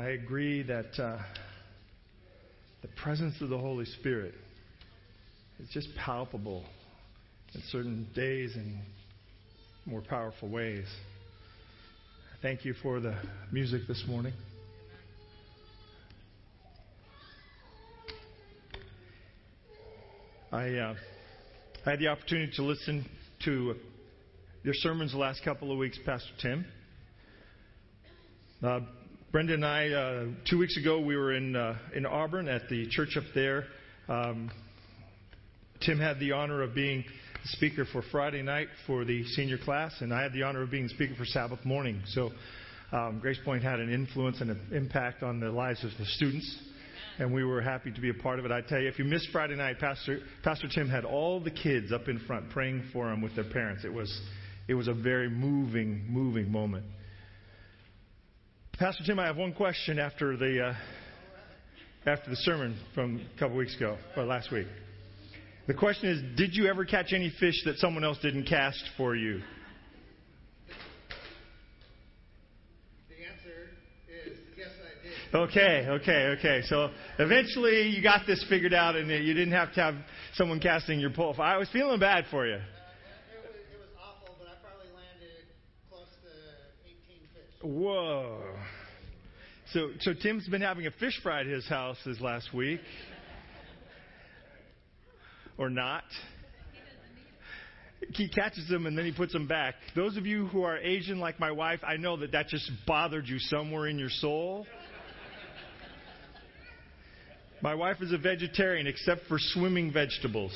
I agree that the presence of the Holy Spirit is just palpable in certain days in more powerful ways. Thank you for the music this morning. I had the opportunity to listen to your sermons the last couple of weeks, Pastor Tim. Brenda and I, 2 weeks ago, we were in Auburn at the church up there. Tim had the honor of being the speaker for Friday night for the senior class, and I had the honor of being the speaker for Sabbath morning. So Grace Point had an influence and an impact on the lives of the students, and we were happy to be a part of it. I tell you, if you missed Friday night, Pastor Tim had all the kids up in front praying for them with their parents. It was a very moving moment. Pastor Tim, I have one question after the sermon from a couple weeks ago, or last week. The question is, did you ever catch any fish that someone else didn't cast for you? The answer is yes, I did. Okay. So eventually you got this figured out and you didn't have to have someone casting your pole. I was feeling bad for you. It was awful, but I probably landed close to 18 fish. Whoa. So Tim's been having a fish fry at his house this last week. Or not. He catches them and then he puts them back. Those of you who are Asian like my wife, I know that just bothered you somewhere in your soul. My wife is a vegetarian except for swimming vegetables.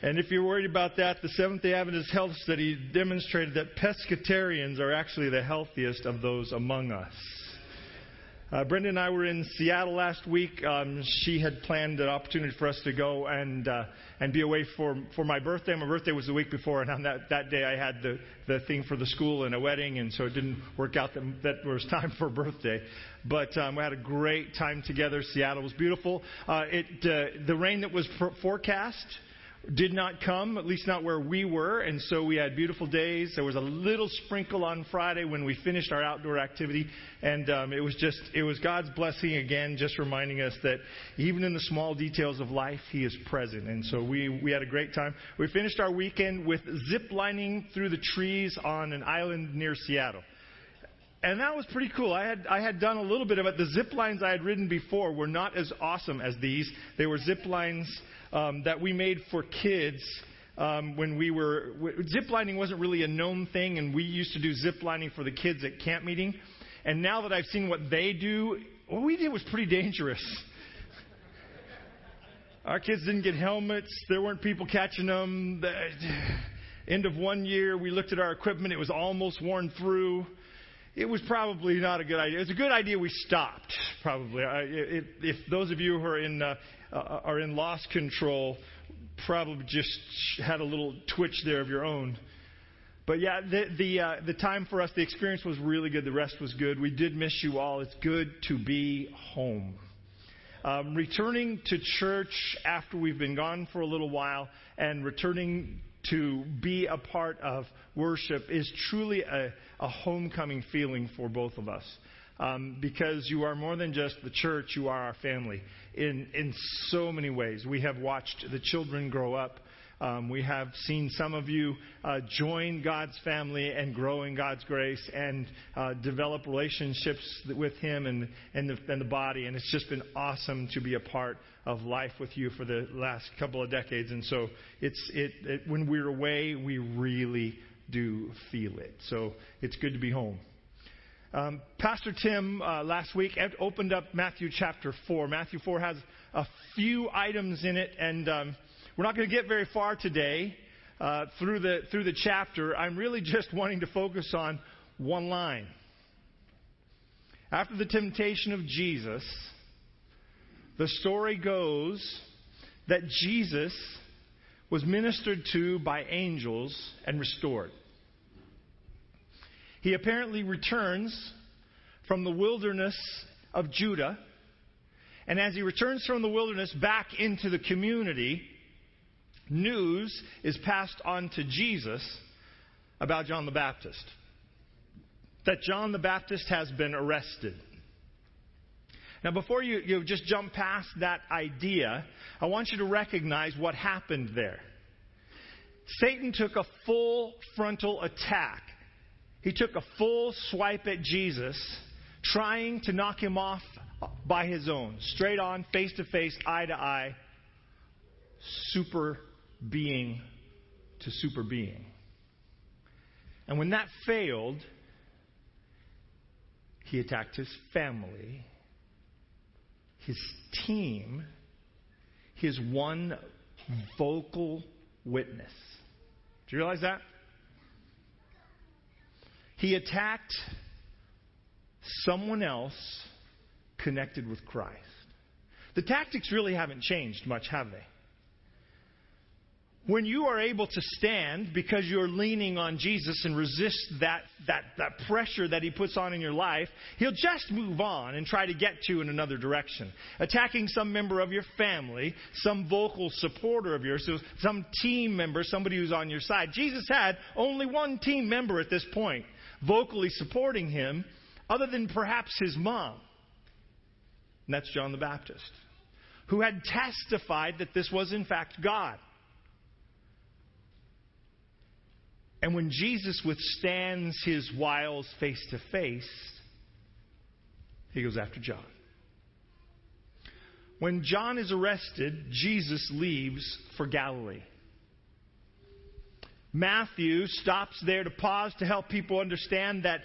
And if you're worried about that, the Seventh-day Adventist Health Study demonstrated that pescatarians are actually the healthiest of those among us. Brenda and I were in Seattle last week. She had planned an opportunity for us to go and be away for my birthday. My birthday was the week before, and on that day I had the thing for the school and a wedding, and so it didn't work out that there was time for a birthday. But we had a great time together. Seattle was beautiful. The rain that was forecast did not come, at least not where we were, and so we had beautiful days. There was a little sprinkle on Friday when we finished our outdoor activity, and it was God's blessing again, just reminding us that even in the small details of life, He is present. And so we had a great time. We finished our weekend with zip lining through the trees on an island near Seattle. And that was pretty cool. I had done a little bit of it. The zip lines I had ridden before were not as awesome as these. They were zip lines that we made for kids when we were... Zip lining wasn't really a known thing, and we used to do zip lining for the kids at camp meeting. And now that I've seen what they do, what we did was pretty dangerous. Our kids didn't get helmets. There weren't people catching them. The end of one year, we looked at our equipment. It was almost worn through. It was probably not a good idea. It was a good idea we stopped, probably. If those of you who are in loss control, probably just had a little twitch there of your own. But yeah, the time for us, the experience was really good. The rest was good. We did miss you all. It's good to be home. Returning to church after we've been gone for a little while and returning to be a part of worship is truly a homecoming feeling for both of us. Because you are more than just the church, you are our family in so many ways. We have watched the children grow up. We have seen some of you join God's family and grow in God's grace and develop relationships with Him and the body. And it's just been awesome to be a part of life with you for the last couple of decades. And so when we're away, we really do feel it. So it's good to be home. Pastor Tim last week opened up Matthew chapter 4. Matthew 4 has a few items in it, and we're not going to get very far today through the chapter. I'm really just wanting to focus on one line. After the temptation of Jesus, the story goes that Jesus was ministered to by angels and restored. He apparently returns from the wilderness of Judah, and as he returns from the wilderness back into the community, news is passed on to Jesus about John the Baptist. That John the Baptist has been arrested. Now, before you just jump past that idea, I want you to recognize what happened there. Satan took a full frontal attack. He took a full swipe at Jesus, trying to knock him off by his own. Straight on, face to face, eye to eye, super being to super being. And when that failed, he attacked his family, his team, his one vocal witness. Do you realize that? He attacked someone else connected with Christ. The tactics really haven't changed much, have they? When you are able to stand because you're leaning on Jesus and resist that pressure that he puts on in your life, he'll just move on and try to get you in another direction. Attacking some member of your family, some vocal supporter of yours, some team member, somebody who's on your side. Jesus had only one team member at this point vocally supporting him, other than perhaps his mom. And that's John the Baptist, who had testified that this was in fact God. And when Jesus withstands his wiles face to face, he goes after John. When John is arrested, Jesus leaves for Galilee. Matthew stops there to pause to help people understand that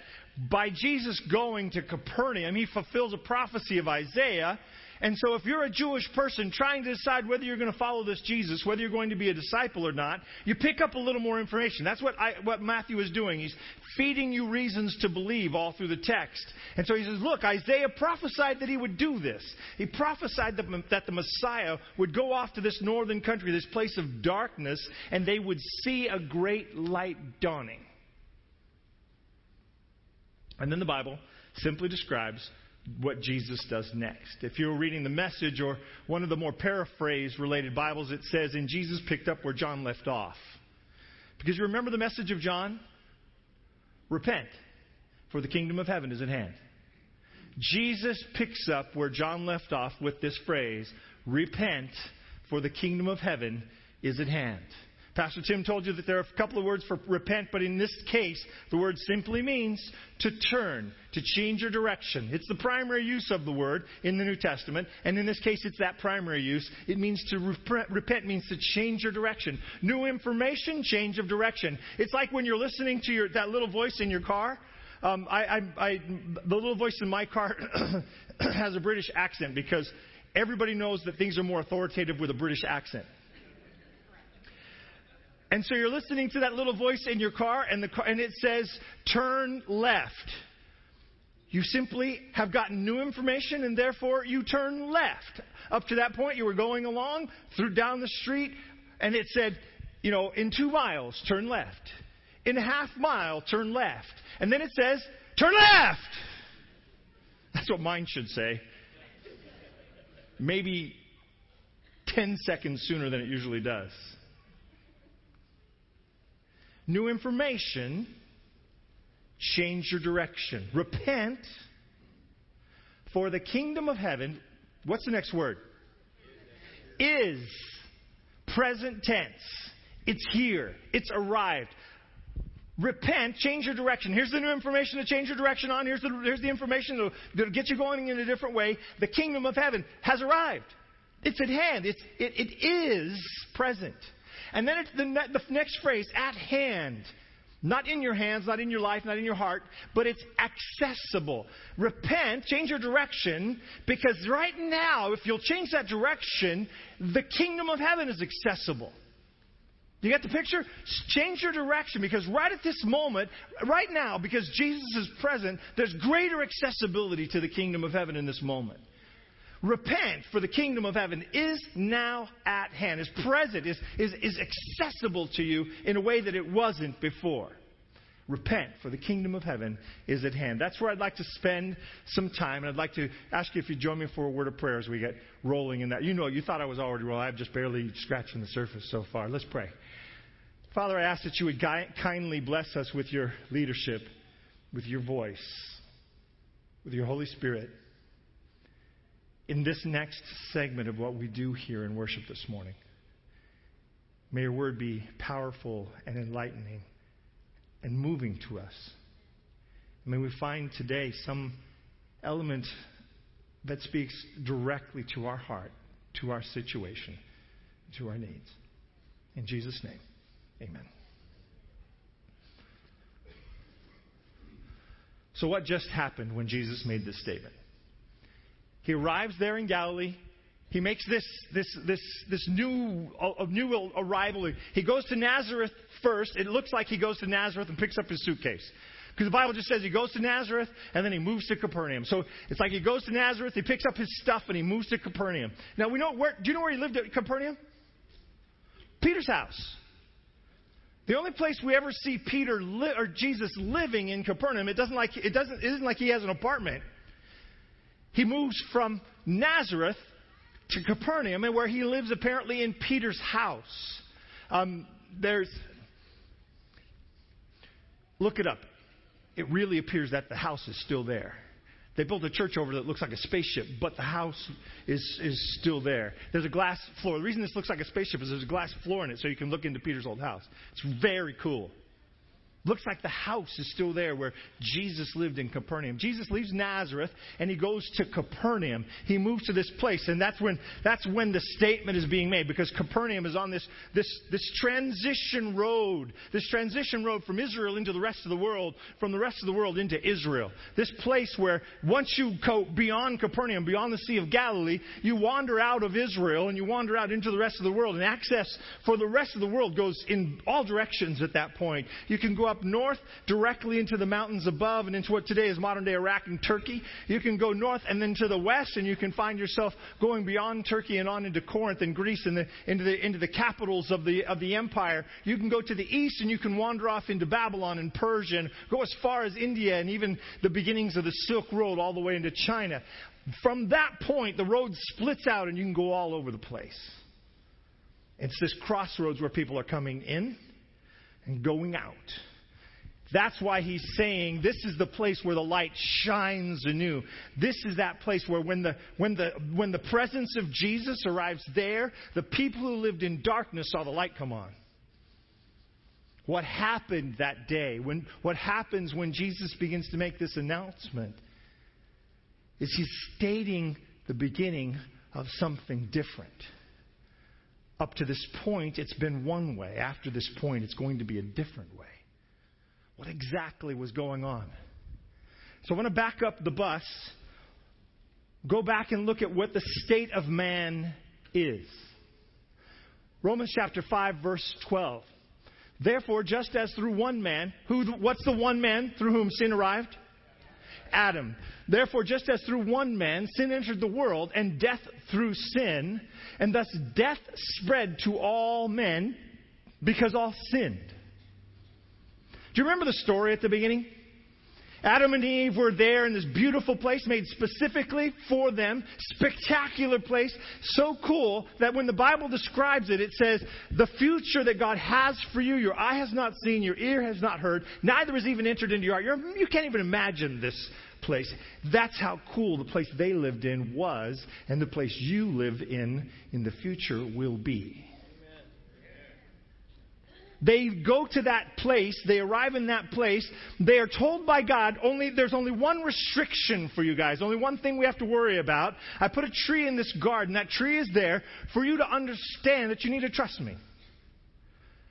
by Jesus going to Capernaum, he fulfills a prophecy of Isaiah. And so if you're a Jewish person trying to decide whether you're going to follow this Jesus, whether you're going to be a disciple or not, you pick up a little more information. That's what Matthew is doing. He's feeding you reasons to believe all through the text. And so he says, look, Isaiah prophesied that he would do this. He prophesied that the Messiah would go off to this northern country, this place of darkness, and they would see a great light dawning. And then the Bible simply describes what Jesus does next. If you're reading The Message or one of the more paraphrase-related Bibles, it says, and Jesus picked up where John left off. Because you remember the message of John? Repent, for the kingdom of heaven is at hand. Jesus picks up where John left off with this phrase, repent, for the kingdom of heaven is at hand. Pastor Tim told you that there are a couple of words for repent, but in this case, the word simply means to turn, to change your direction. It's the primary use of the word in the New Testament, and in this case, it's that primary use. It means to repent means to change your direction. New information, change of direction. It's like when you're listening to that little voice in your car. The little voice in my car has a British accent because everybody knows that things are more authoritative with a British accent. And so you're listening to that little voice in your car, and it says, turn left. You simply have gotten new information, and therefore you turn left. Up to that point, you were going along down the street, and it said, in 2 miles, turn left. In a half mile, turn left. And then it says, turn left. That's what mine should say. Maybe 10 seconds sooner than it usually does. New information, change your direction. Repent for the kingdom of heaven. What's the next word? Is. Present tense. It's here. It's arrived. Repent, change your direction. Here's the new information to change your direction on. Here's the information that'll get you going in a different way. The kingdom of heaven has arrived. It's at hand. It is present. And then it's the next phrase, at hand. Not in your hands, not in your life, not in your heart, but it's accessible. Repent, change your direction, because right now, if you'll change that direction, the kingdom of heaven is accessible. You got the picture? Change your direction, because right at this moment, right now, because Jesus is present, there's greater accessibility to the kingdom of heaven in this moment. Repent, for the kingdom of heaven is now at hand, is present, is accessible to you in a way that it wasn't before. Repent, for the kingdom of heaven is at hand. That's where I'd like to spend some time, and I'd like to ask you if you'd join me for a word of prayer as we get rolling in that. You thought I was already rolling. I'm just barely scratching the surface so far. Let's pray. Father, I ask that you would kindly bless us with your leadership, with your voice, with your Holy Spirit in this next segment of what we do here in worship this morning. May your word be powerful and enlightening and moving to us. May we find today some element that speaks directly to our heart, to our situation, to our needs. In Jesus' name, amen. So what just happened when Jesus made this statement? He arrives there in Galilee. He makes this new arrival. He goes to Nazareth first. It looks like he goes to Nazareth and picks up his suitcase, because the Bible just says he goes to Nazareth and then he moves to Capernaum. So it's like he goes to Nazareth, he picks up his stuff, and he moves to Capernaum. Now we know do you know where he lived at Capernaum? Peter's house. The only place we ever see Peter or Jesus living in Capernaum. It isn't like he has an apartment. He moves from Nazareth to Capernaum, and where he lives apparently in Peter's house. Look it up. It really appears that the house is still there. They built a church over that looks like a spaceship, but the house is still there. There's a glass floor. The reason this looks like a spaceship is there's a glass floor in it, so you can look into Peter's old house. It's very cool. Looks like the house is still there where Jesus lived in Capernaum. Jesus leaves Nazareth and he goes to Capernaum. He moves to this place, and that's when the statement is being made, because Capernaum is on this transition road. This transition road from Israel into the rest of the world, from the rest of the world into Israel. This place where once you go beyond Capernaum, beyond the Sea of Galilee, you wander out of Israel and you wander out into the rest of the world, and access for the rest of the world goes in all directions at that point. You can go up north directly into the mountains above and into what today is modern-day Iraq and Turkey. You can go north and then to the west, and you can find yourself going beyond Turkey and on into Corinth and Greece and into the capitals of the empire. You can go to the east and you can wander off into Babylon and Persia and go as far as India and even the beginnings of the Silk Road all the way into China. From that point, the road splits out and you can go all over the place. It's this crossroads where people are coming in and going out. That's why he's saying this is the place where the light shines anew. This is that place where when the presence of Jesus arrives there, the people who lived in darkness saw the light come on. What happened that day? What happens when Jesus begins to make this announcement is he's stating the beginning of something different. Up to this point, it's been one way. After this point, it's going to be a different way. What exactly was going on? So I want to back up the bus, go back and look at what the state of man is. Romans chapter 5, verse 12. Therefore, just as through one man, what's the one man through whom sin arrived? Adam. Therefore, just as through one man sin entered the world, and death through sin, and thus death spread to all men because all sinned. Do you remember the story at the beginning? Adam and Eve were there in this beautiful place made specifically for them. Spectacular place. So cool that when the Bible describes it, it says, the future that God has for you, your eye has not seen, your ear has not heard, neither has even entered into your heart. You can't even imagine this place. That's how cool the place they lived in was, and the place you live in the future will be. They go to that place. They arrive in that place. They are told by God, there's only one restriction for you guys. Only one thing we have to worry about. I put a tree in this garden. That tree is there for you to understand that you need to trust me.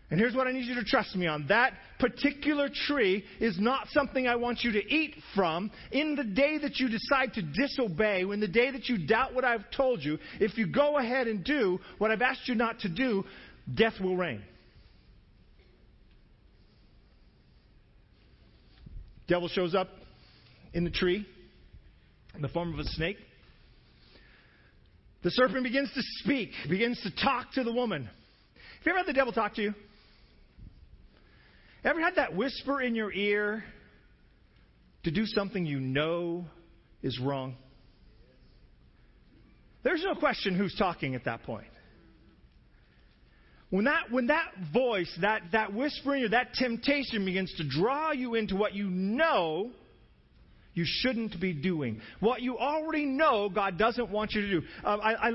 And here's what I need you to trust me on. That particular tree is not something I want you to eat from. In the day that you decide to disobey, in the day that you doubt what I've told you, if you go ahead and do what I've asked you not to do, death will reign. Devil shows up in the tree in the form of a snake. The serpent begins to speak, begins to talk to the woman. Have you ever had the devil talk to you? Ever had that whisper in your ear to do something you know is wrong? There's no question who's talking at that point. When that voice, that whispering or that temptation begins to draw you into what you know you shouldn't be doing, what you already know God doesn't want you to do. I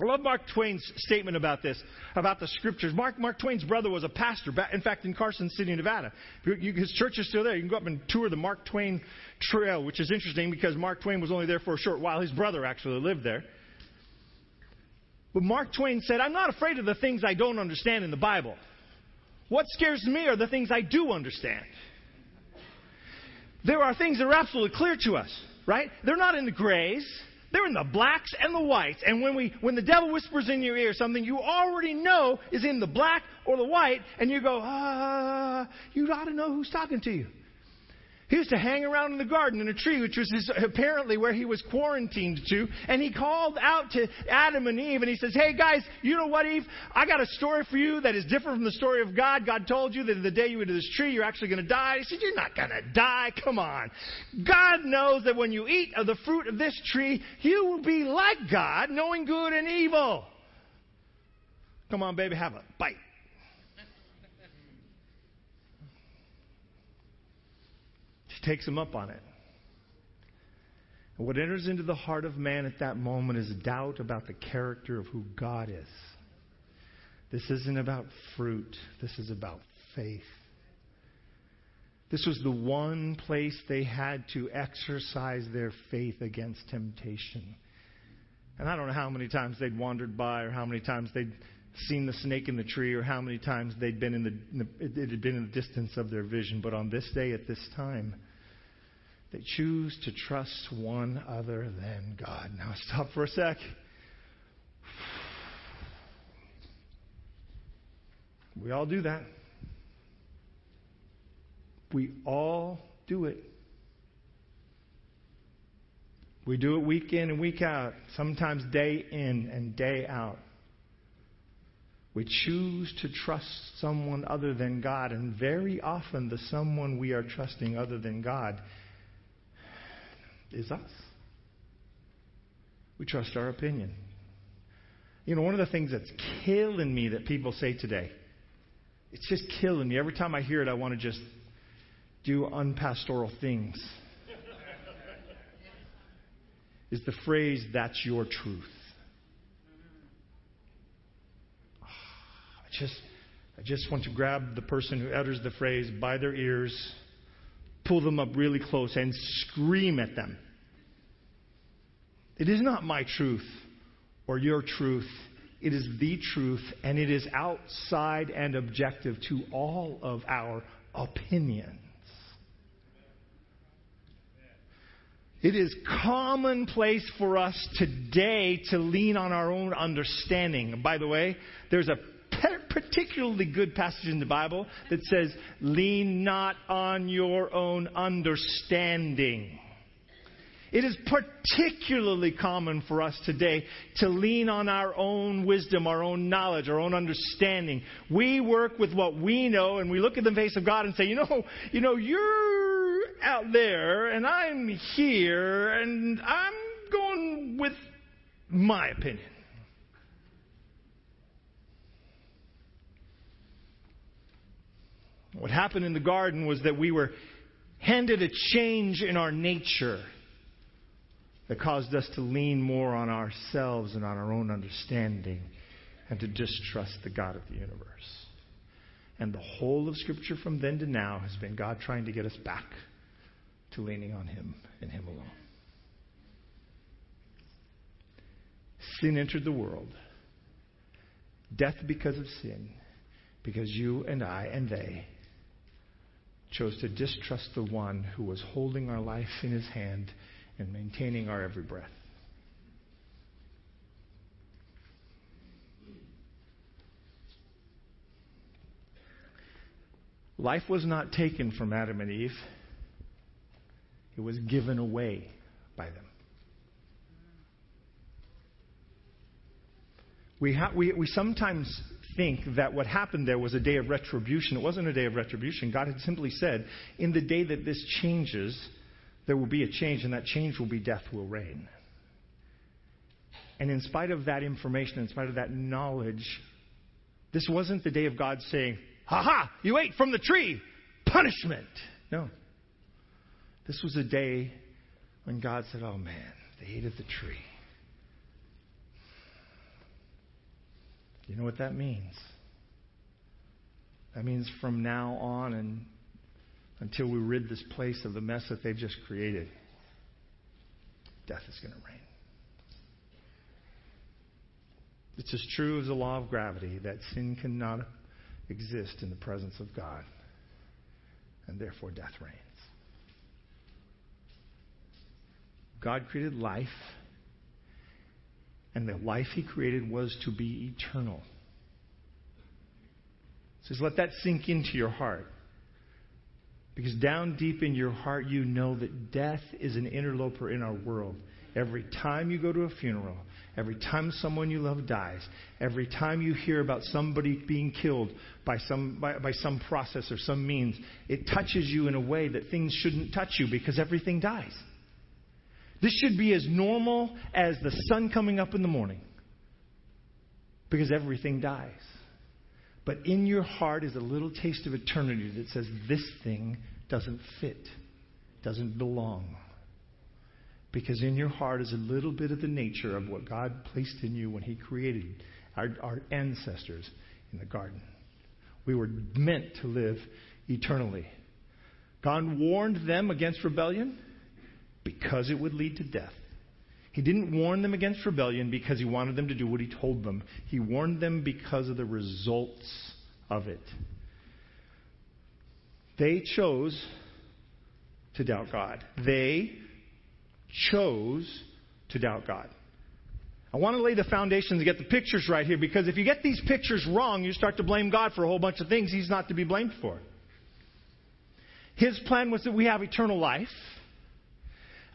love Mark Twain's statement about this, about the Scriptures. Mark Twain's brother was a pastor, in fact, in Carson City, Nevada. His church is still there. You can go up and tour the Mark Twain Trail, which is interesting because Mark Twain was only there for a short while. His brother actually lived there. But Mark Twain said, "I'm not afraid of the things I don't understand in the Bible. What scares me are the things I do understand." There are things that are absolutely clear to us, right? They're not in the grays. They're in the blacks and the whites. And when the devil whispers in your ear something you already know is in the black or the white, and you go, you ought to know who's talking to you. He used to hang around in the garden in a tree, which was apparently where he was quarantined to. And he called out to Adam and Eve, and he says, "Hey, guys, you know what, Eve? I got a story for you that is different from the story of God. God told you that the day you went to this tree, you're actually going to die." He said, "You're not going to die. Come on. God knows that when you eat of the fruit of this tree, you will be like God, knowing good and evil. Come on, baby, have a bite." Takes him up on it. And what enters into the heart of man at that moment is doubt about the character of who God is. This isn't about fruit. This is about faith. This was the one place they had to exercise their faith against temptation. And I don't know how many times they'd wandered by, or how many times they'd seen the snake in the tree, or how many times they'd been it had been in the distance of their vision. But on this day, at this time, they choose to trust one other than God. Now stop for a sec. We all do that. We all do it. We do it week in and week out, sometimes day in and day out. We choose to trust someone other than God, and very often the someone we are trusting other than God is us. We trust our opinion. You know, one of the things that's killing me that people say today, it's just killing me. Every time I hear it, I want to just do unpastoral things, is the phrase, "That's your truth." I just want to grab the person who utters the phrase by their ears, pull them up really close, and scream at them. It is not my truth or your truth. It is the truth, and it is outside and objective to all of our opinions. It is commonplace for us today to lean on our own understanding. By the way, there's a particularly good passage in the Bible that says, "Lean not on your own understanding." It is particularly common for us today to lean on our own wisdom, our own knowledge, our own understanding. We work with what we know, and we look at the face of God and say, you know, "You're out there, and I'm here, and I'm going with my opinion." What happened in the garden was that we were handed a change in our nature that caused us to lean more on ourselves and on our own understanding, and to distrust the God of the universe. And the whole of Scripture from then to now has been God trying to get us back to leaning on Him and Him alone. Sin entered the world. Death because of sin, because you and I and they chose to distrust the one who was holding our life in his hand and maintaining our every breath. Life was not taken from Adam and Eve. It was given away by them. We sometimes think that what happened there was a day of retribution. It wasn't a day of retribution. God had simply said, in the day that this changes, there will be a change, and that change will be death will reign. And in spite of that information, in spite of that knowledge, this wasn't the day of God saying, ha-ha, you ate from the tree, punishment. No. This was a day when God said, oh man, they ate of the tree. You know what that means? That means from now on and until we rid this place of the mess that they've just created, death is going to reign. It's as true as the law of gravity that sin cannot exist in the presence of God, and therefore death reigns. God created life, and the life he created was to be eternal. So just let that sink into your heart. Because down deep in your heart, you know that death is an interloper in our world. Every time you go to a funeral, every time someone you love dies, every time you hear about somebody being killed by some process or some means, it touches you in a way that things shouldn't touch you because everything dies. This should be as normal as the sun coming up in the morning, because everything dies. But in your heart is a little taste of eternity that says this thing doesn't fit, doesn't belong. Because in your heart is a little bit of the nature of what God placed in you when he created our ancestors in the garden. We were meant to live eternally. God warned them against rebellion because it would lead to death. He didn't warn them against rebellion because he wanted them to do what he told them. He warned them because of the results of it. They chose to doubt God. They chose to doubt God. I want to lay the foundations to get the pictures right here, because if you get these pictures wrong, you start to blame God for a whole bunch of things he's not to be blamed for. His plan was that we have eternal life.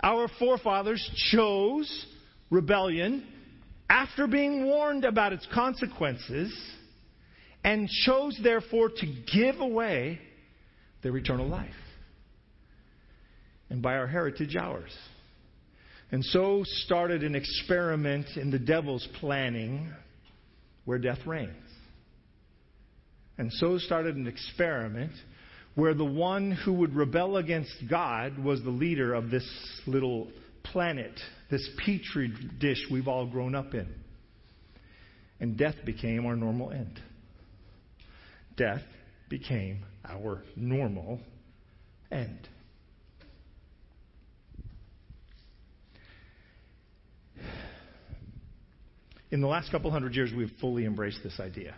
Our forefathers chose rebellion after being warned about its consequences, and chose, therefore, to give away their eternal life. And by our heritage, ours. And so started an experiment in the devil's planning where death reigns. And so started an experiment where the one who would rebel against God was the leader of this little planet, this petri dish we've all grown up in. And death became our normal end. Death became our normal end. In the last couple hundred years, we've fully embraced this idea.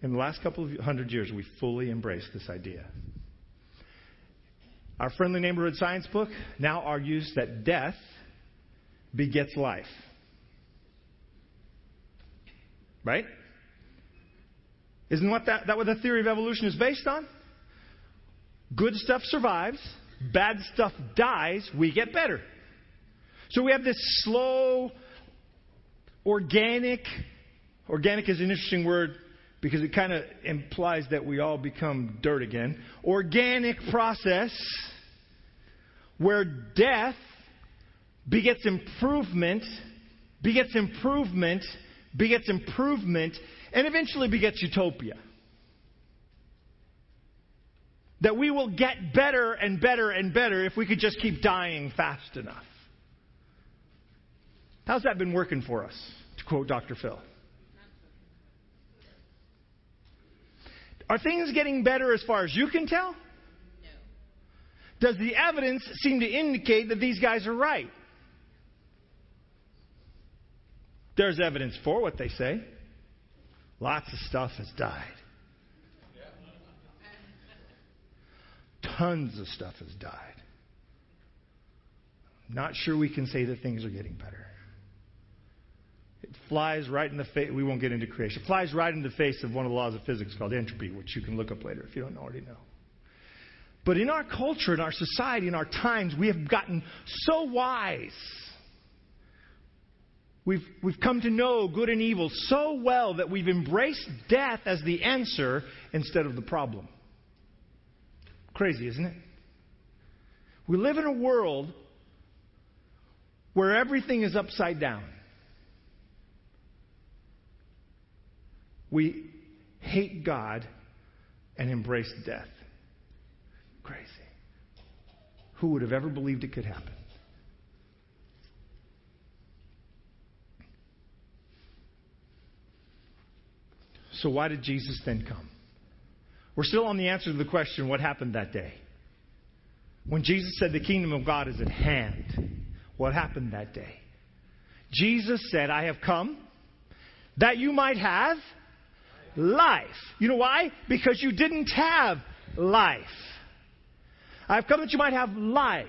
In the last couple of hundred years, we fully embraced this idea. Our friendly neighborhood science book now argues that death begets life. Right? Isn't that what the theory of evolution is based on? Good stuff survives, bad stuff dies, we get better. So we have this slow, organic is an interesting word, because it kind of implies that we all become dirt again. Organic process where death begets improvement, begets improvement, begets improvement, and eventually begets utopia. That we will get better and better and better if we could just keep dying fast enough. How's that been working for us? To quote Dr. Phil. Are things getting better as far as you can tell? No. Does the evidence seem to indicate that these guys are right? There's evidence for what they say. Lots of stuff has died. Tons of stuff has died. Not sure we can say that things are getting better. It flies right in the face. We won't get into creation. It flies right in the face of one of the laws of physics called entropy, which you can look up later if you don't already know. But in our culture, in our society, in our times, we have gotten so wise. We've come to know good and evil so well that we've embraced death as the answer instead of the problem. Crazy, isn't it? We live in a world where everything is upside down. We hate God and embrace death. Crazy. Who would have ever believed it could happen? So why did Jesus then come? We're still on the answer to the question, what happened that day? When Jesus said the kingdom of God is at hand, what happened that day? Jesus said, I have come that you might have life. You know why? Because you didn't have life. I've come that you might have life.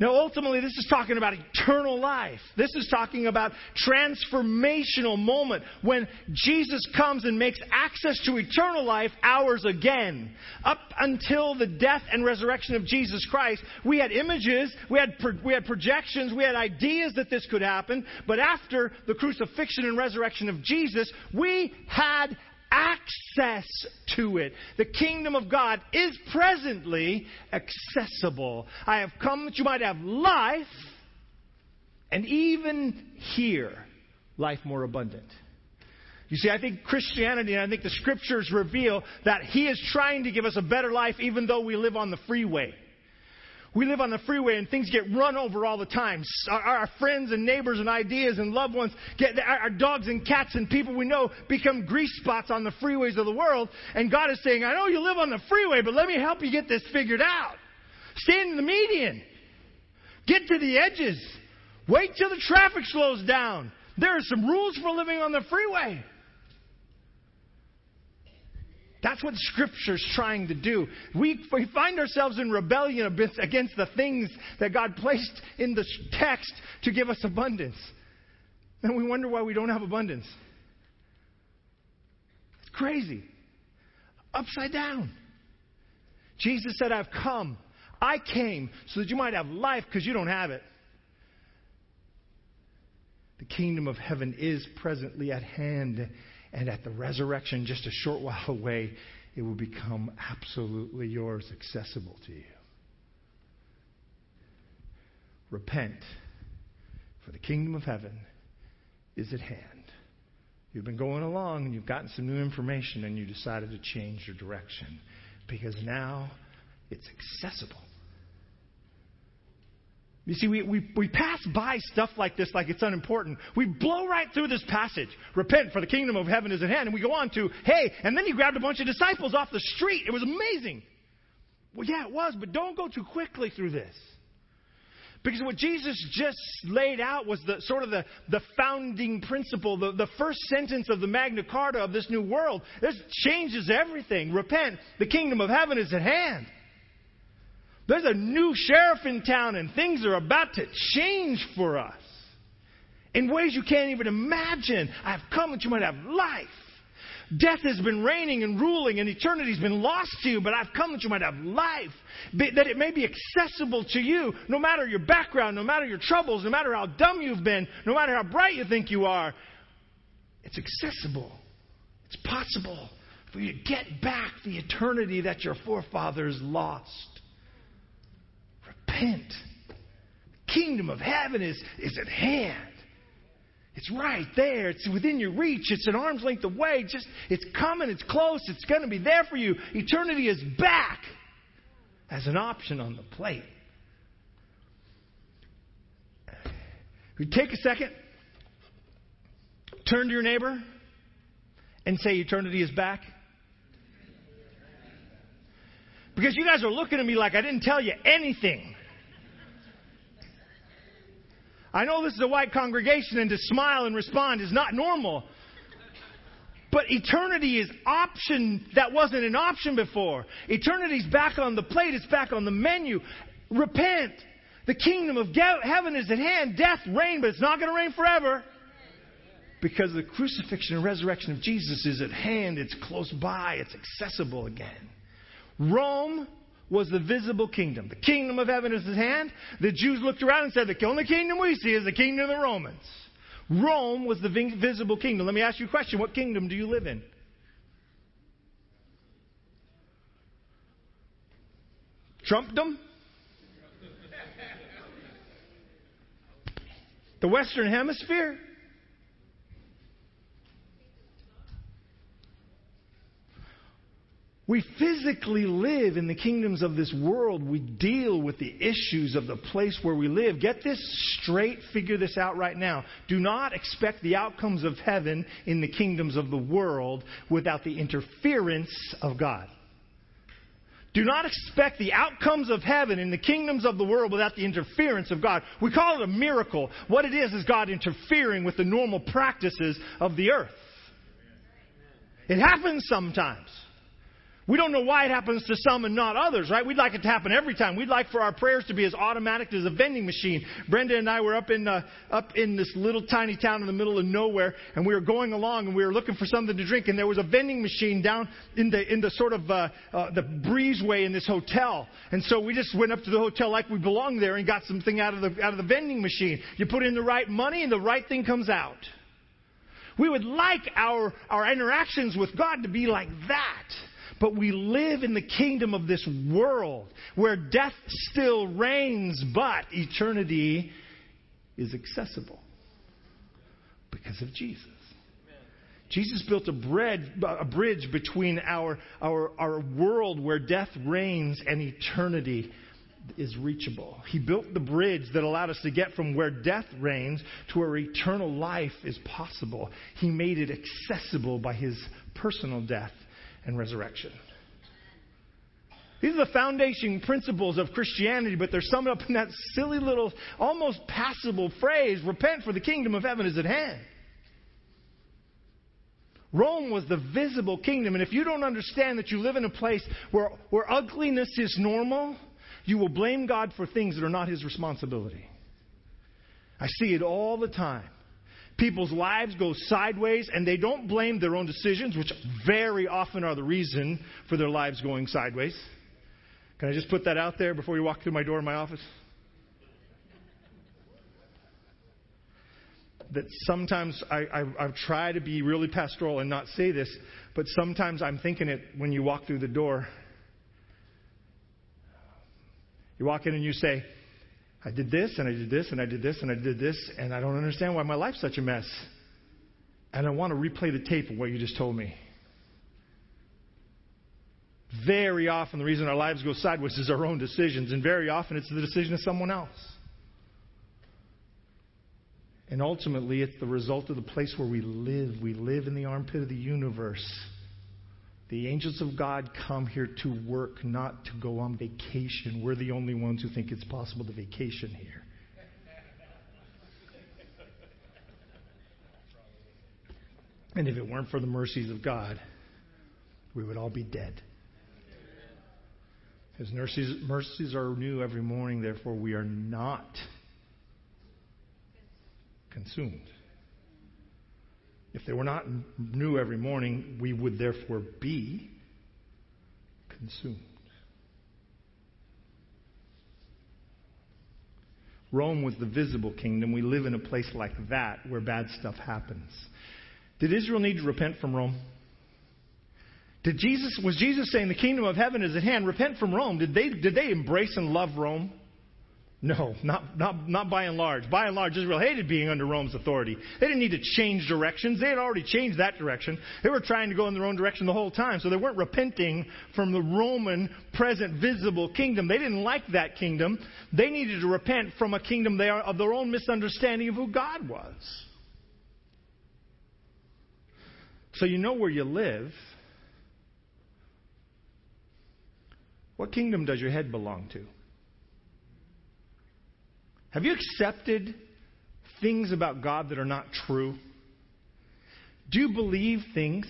Now, ultimately, this is talking about eternal life. This is talking about transformational moment when Jesus comes and makes access to eternal life ours again. Up until the death and resurrection of Jesus Christ, we had images, we had projections, we had ideas that this could happen. But after the crucifixion and resurrection of Jesus, we had access to it. The kingdom of God is presently accessible. I have come that you might have life, and even here, life more abundant. You see, I think Christianity, and I think the scriptures reveal that He is trying to give us a better life even though we live on the freeway. We live on the freeway and things get run over all the time. Our friends and neighbors and ideas and loved ones, our dogs and cats and people we know become grease spots on the freeways of the world. And God is saying, I know you live on the freeway, but let me help you get this figured out. Stand in the median. Get to the edges. Wait till the traffic slows down. There are some rules for living on the freeway. That's what Scripture's trying to do. We find ourselves in rebellion against the things that God placed in the text to give us abundance. And we wonder why we don't have abundance. It's crazy. Upside down. Jesus said, I've come. I came so that you might have life because you don't have it. The kingdom of heaven is presently at hand. And at the resurrection, just a short while away, it will become absolutely yours, accessible to you. Repent, for the kingdom of heaven is at hand. You've been going along and you've gotten some new information and you decided to change your direction because now it's accessible. You see, we pass by stuff like this like it's unimportant. We blow right through this passage. Repent, for the kingdom of heaven is at hand. And we go on to, hey, and then you grabbed a bunch of disciples off the street. It was amazing. Well, yeah, it was, but don't go too quickly through this. Because what Jesus just laid out was the founding principle, the first sentence of the Magna Carta of this new world. This changes everything. Repent, the kingdom of heaven is at hand. There's a new sheriff in town and things are about to change for us in ways you can't even imagine. I've come that you might have life. Death has been reigning and ruling and eternity's been lost to you, but I've come that you might have life, that it may be accessible to you no matter your background, no matter your troubles, no matter how dumb you've been, no matter how bright you think you are. It's accessible. It's possible for you to get back the eternity that your forefathers lost. Repent. The kingdom of heaven is at hand. It's right there. It's within your reach. It's an arm's length away. It's coming. It's close. It's going to be there for you. Eternity is back as an option on the plate. We take a second, turn to your neighbor, and say, eternity is back. Because you guys are looking at me like I didn't tell you anything. I know this is a white congregation and to smile and respond is not normal. But eternity is option that wasn't an option before. Eternity's back on the plate. It's back on the menu. Repent. The kingdom of heaven is at hand. Death reigned, but it's not going to reign forever. Because the crucifixion and resurrection of Jesus is at hand. It's close by. It's accessible again. Rome was the visible kingdom. The kingdom of heaven is at hand. The Jews looked around and said, the only kingdom we see is the kingdom of the Romans. Rome was the visible kingdom. Let me ask you a question. What kingdom do you live in? Trumpdom? The Western Hemisphere? We physically live in the kingdoms of this world. We deal with the issues of the place where we live. Get this straight. Figure this out right now. Do not expect the outcomes of heaven in the kingdoms of the world without the interference of God. Do not expect the outcomes of heaven in the kingdoms of the world without the interference of God. We call it a miracle. What it is God interfering with the normal practices of the earth. It happens sometimes. We don't know why it happens to some and not others, right? We'd like it to happen every time. We'd like for our prayers to be as automatic as a vending machine. Brenda and I were up in this little tiny town in the middle of nowhere, and we were going along and we were looking for something to drink, and there was a vending machine down in the sort of the breezeway in this hotel. And so we just went up to the hotel like we belonged there and got something out of the vending machine. You put in the right money, and the right thing comes out. We would like our interactions with God to be like that. But we live in the kingdom of this world where death still reigns, but eternity is accessible because of Jesus. Amen. Jesus built a bridge between our world where death reigns and eternity is reachable. He built the bridge that allowed us to get from where death reigns to where eternal life is possible. He made it accessible by his personal death and resurrection. These are the foundation principles of Christianity, but they're summed up in that silly little, almost passable phrase, repent for the kingdom of heaven is at hand. Rome was the visible kingdom, and if you don't understand that you live in a place where ugliness is normal, you will blame God for things that are not his responsibility. I see it all the time. People's lives go sideways, and they don't blame their own decisions, which very often are the reason for their lives going sideways. Can I just put that out there before you walk through my door in my office? That sometimes I try to be really pastoral and not say this, but sometimes I'm thinking it when you walk through the door. You walk in and you say, I did this, and I did this, and I did this, and I did this, and I don't understand why my life's such a mess. And I want to replay the tape of what you just told me. Very often the reason our lives go sideways is our own decisions, and very often it's the decision of someone else. And ultimately it's the result of the place where we live. We live in the armpit of the universe. The angels of God come here to work, not to go on vacation. We're the only ones who think it's possible to vacation here. And if it weren't for the mercies of God, we would all be dead. His mercies are new every morning, therefore we are not consumed. If they were not new every morning, we would therefore be consumed. Rome was the visible kingdom. We live in a place like that where bad stuff happens. Did Israel need to repent from Rome? Was Jesus saying the kingdom of heaven is at hand? Repent from Rome. Did they embrace and love Rome? No, not by and large. By and large, Israel hated being under Rome's authority. They didn't need to change directions. They had already changed that direction. They were trying to go in their own direction the whole time, so they weren't repenting from the Roman present visible kingdom. They didn't like that kingdom. They needed to repent from a kingdom of their own misunderstanding of who God was. So you know where you live. What kingdom does your head belong to? Have you accepted things about God that are not true? Do you believe things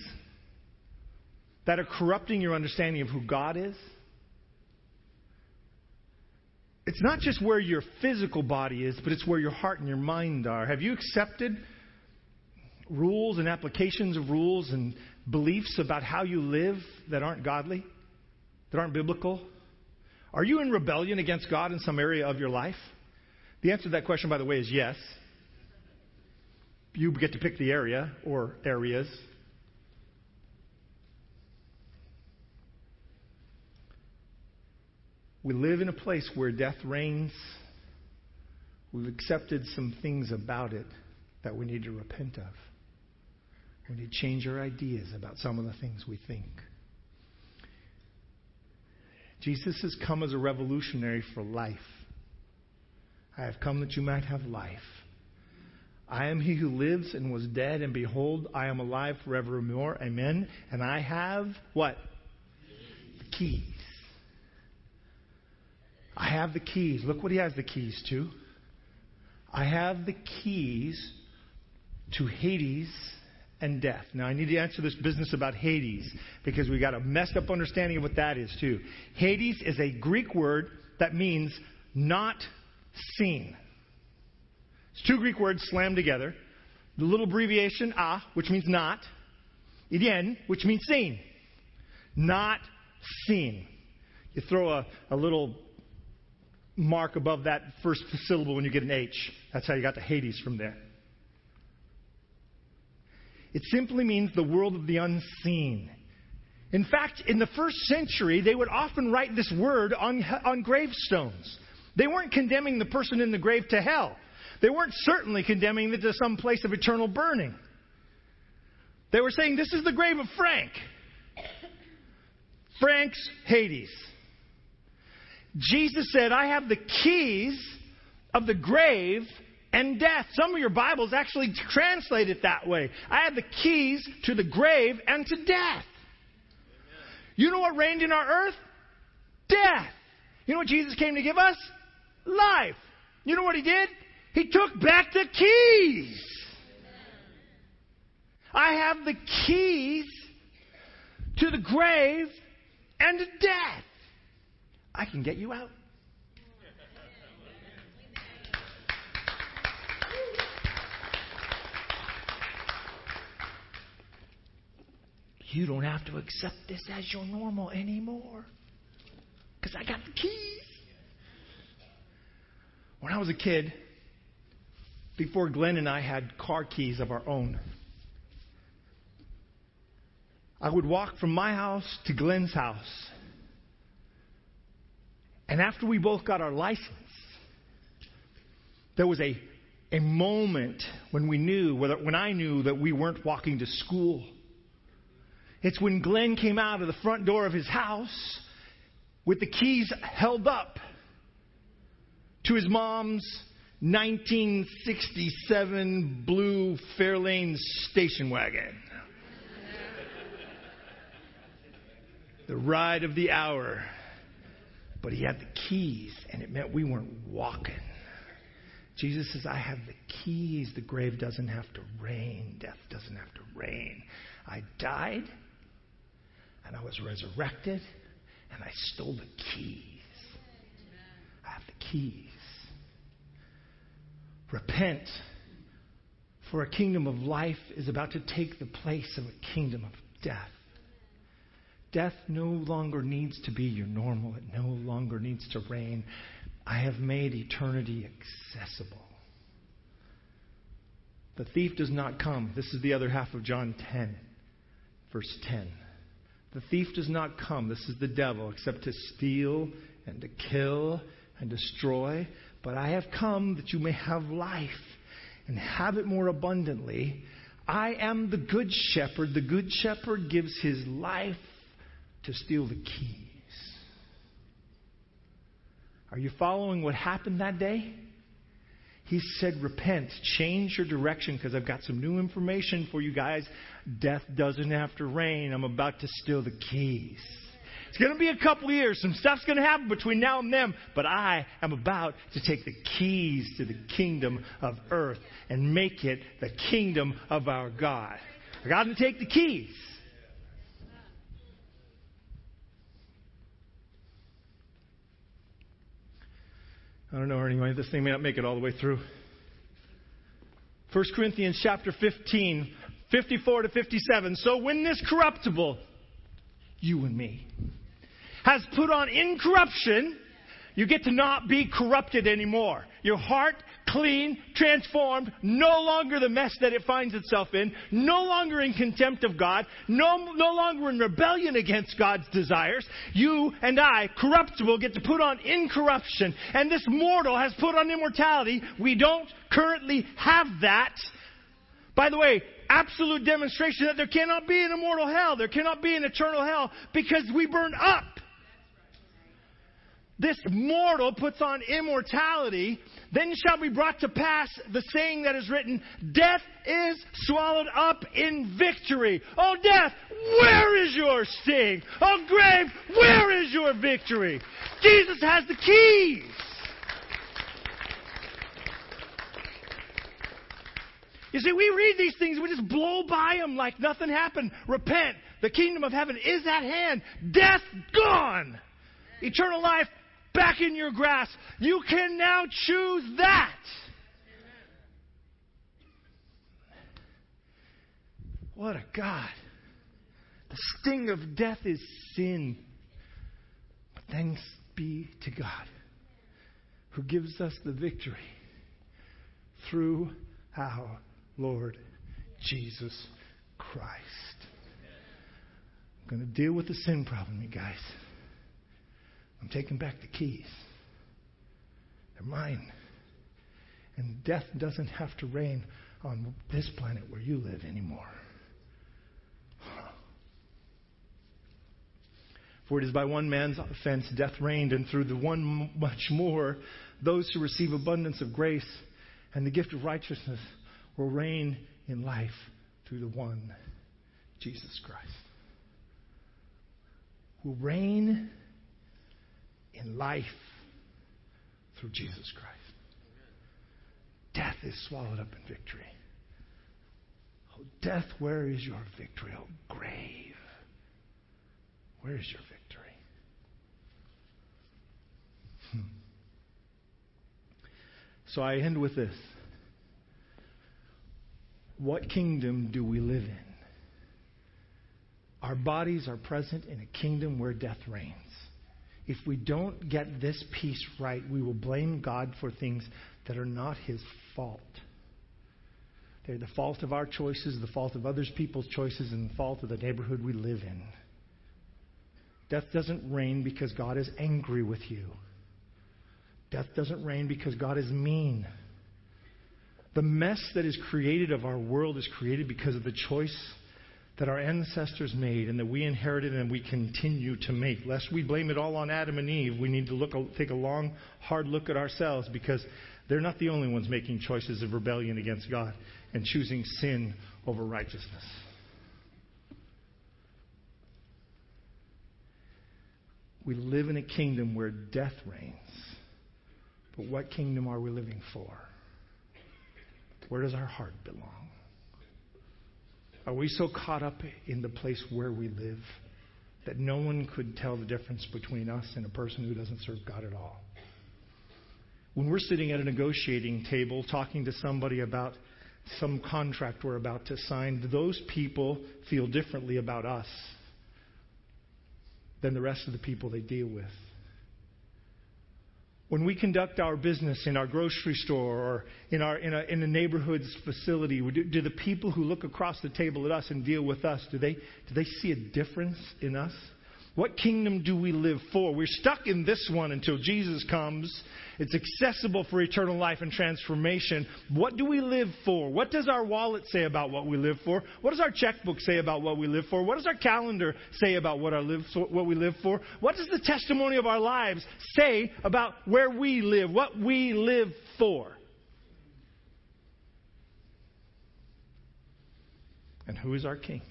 that are corrupting your understanding of who God is? It's not just where your physical body is, but it's where your heart and your mind are. Have you accepted rules and applications of rules and beliefs about how you live that aren't godly, that aren't biblical? Are you in rebellion against God in some area of your life? The answer to that question, by the way, is yes. You get to pick the area or areas. We live in a place where death reigns, We've accepted some things about it that we need to repent of. We need to change our ideas about some of the things we think. Jesus has come as a revolutionary for life. I have come that you might have life. I am he who lives and was dead, and behold, I am alive forevermore. Amen. And I have what? The keys. I have the keys. Look what he has the keys to. I have the keys to Hades and death. Now, I need to answer this business about Hades, because we got a messed up understanding of what that is, too. Hades is a Greek word that means not seen. It's two Greek words slammed together. The little abbreviation, ah, which means not. Idien, which means seen. Not seen. You throw a little mark above that first syllable when you get an H. That's how you got to Hades from there. It simply means the world of the unseen. In fact, in the first century, they would often write this word on gravestones. They weren't condemning the person in the grave to hell. They weren't certainly condemning them to some place of eternal burning. They were saying, this is the grave of Frank. Frank's Hades. Jesus said, I have the keys of the grave and death. Some of your Bibles actually translate it that way. I have the keys to the grave and to death. Amen. You know what reigned in our earth? Death. You know what Jesus came to give us? Life. You know what he did? He took back the keys. I have the keys to the grave and to death. I can get you out. You don't have to accept this as your normal anymore, because I got the keys. When I was a kid, before Glenn and I had car keys of our own, I would walk from my house to Glenn's house. And after we both got our license, there was a moment when we knew, when I knew that we weren't walking to school. It's when Glenn came out of the front door of his house with the keys held up to his mom's 1967 blue Fairlane station wagon. The ride of the hour. But he had the keys, and it meant we weren't walking. Jesus says, I have the keys. The grave doesn't have to reign. Death doesn't have to reign. I died, and I was resurrected, and I stole the keys. I have the keys. Repent, for a kingdom of life is about to take the place of a kingdom of death. Death no longer needs to be your normal. It no longer needs to reign. I have made eternity accessible. The thief does not come. This is the other half of John 10, verse 10. The thief does not come. This is the devil, except to steal and to kill and destroy. But I have come that you may have life and have it more abundantly. I am the good shepherd. The good shepherd gives his life to steal the keys. Are you following what happened that day? He said, repent, change your direction, because I've got some new information for you guys. Death doesn't have to reign. I'm about to steal the keys. It's going to be a couple years. Some stuff's going to happen between now and then. But I am about to take the keys to the kingdom of earth and make it the kingdom of our God. I got to take the keys. I don't know, anyway, this thing may not make it all the way through. 1 Corinthians chapter 15, 54 to 57. So when this corruptible, you and me, has put on incorruption, you get to not be corrupted anymore. Your heart clean, transformed, no longer the mess that it finds itself in, no longer in contempt of God, no longer in rebellion against God's desires. You and I, corruptible, get to put on incorruption. And this mortal has put on immortality. We don't currently have that. By the way, absolute demonstration that there cannot be an immortal hell. There cannot be an eternal hell because we burn up. This mortal puts on immortality. Then shall be brought to pass the saying that is written, death is swallowed up in victory. Oh, death, where is your sting? Oh, grave, where is your victory? Jesus has the keys. You see, we read these things, we just blow by them like nothing happened. Repent. The kingdom of heaven is at hand. Death gone. Eternal life back in your grasp. You can now choose that. What a God. The sting of death is sin. But thanks be to God who gives us the victory through our Lord Jesus Christ. I'm going to deal with the sin problem, you guys. I'm taking back the keys. They're mine. And death doesn't have to reign on this planet where you live anymore. For it is by one man's offense death reigned, and through the one much more, those who receive abundance of grace and the gift of righteousness will reign in life through the one, Jesus Christ. Will reign in life through Jesus Christ. Death is swallowed up in victory. Oh, death, where is your victory? Oh, grave, where is your victory? So I end with this. What kingdom do we live in? Our bodies are present in a kingdom where death reigns. If we don't get this piece right, we will blame God for things that are not His fault. They're the fault of our choices, the fault of other people's choices, and the fault of the neighborhood we live in. Death doesn't reign because God is angry with you. Death doesn't reign because God is mean. The mess that is created of our world is created because of the choice that our ancestors made and that we inherited and we continue to make. Lest we blame it all on Adam and Eve, we need to take a long, hard look at ourselves, because they're not the only ones making choices of rebellion against God and choosing sin over righteousness. We live in a kingdom where death reigns. But what kingdom are we living for? Where does our heart belong? Are we so caught up in the place where we live that no one could tell the difference between us and a person who doesn't serve God at all? When we're sitting at a negotiating table talking to somebody about some contract we're about to sign, those people feel differently about us than the rest of the people they deal with. When we conduct our business in our grocery store or in a neighborhood's facility, do the people who look across the table at us and deal with us, do they see a difference in us? What kingdom do we live for? We're stuck in this one until Jesus comes. It's accessible for eternal life and transformation. What do we live for? What does our wallet say about what we live for? What does our checkbook say about what we live for? What does our calendar say about what we live for? What does the testimony of our lives say about where we live, what we live for? And who is our King?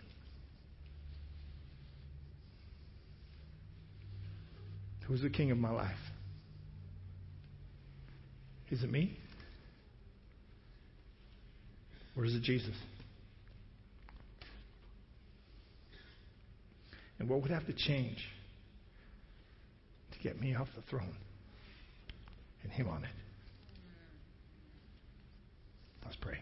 Who's the King of my life? Is it me? Or is it Jesus? And what would have to change to get me off the throne and Him on it? Let's pray.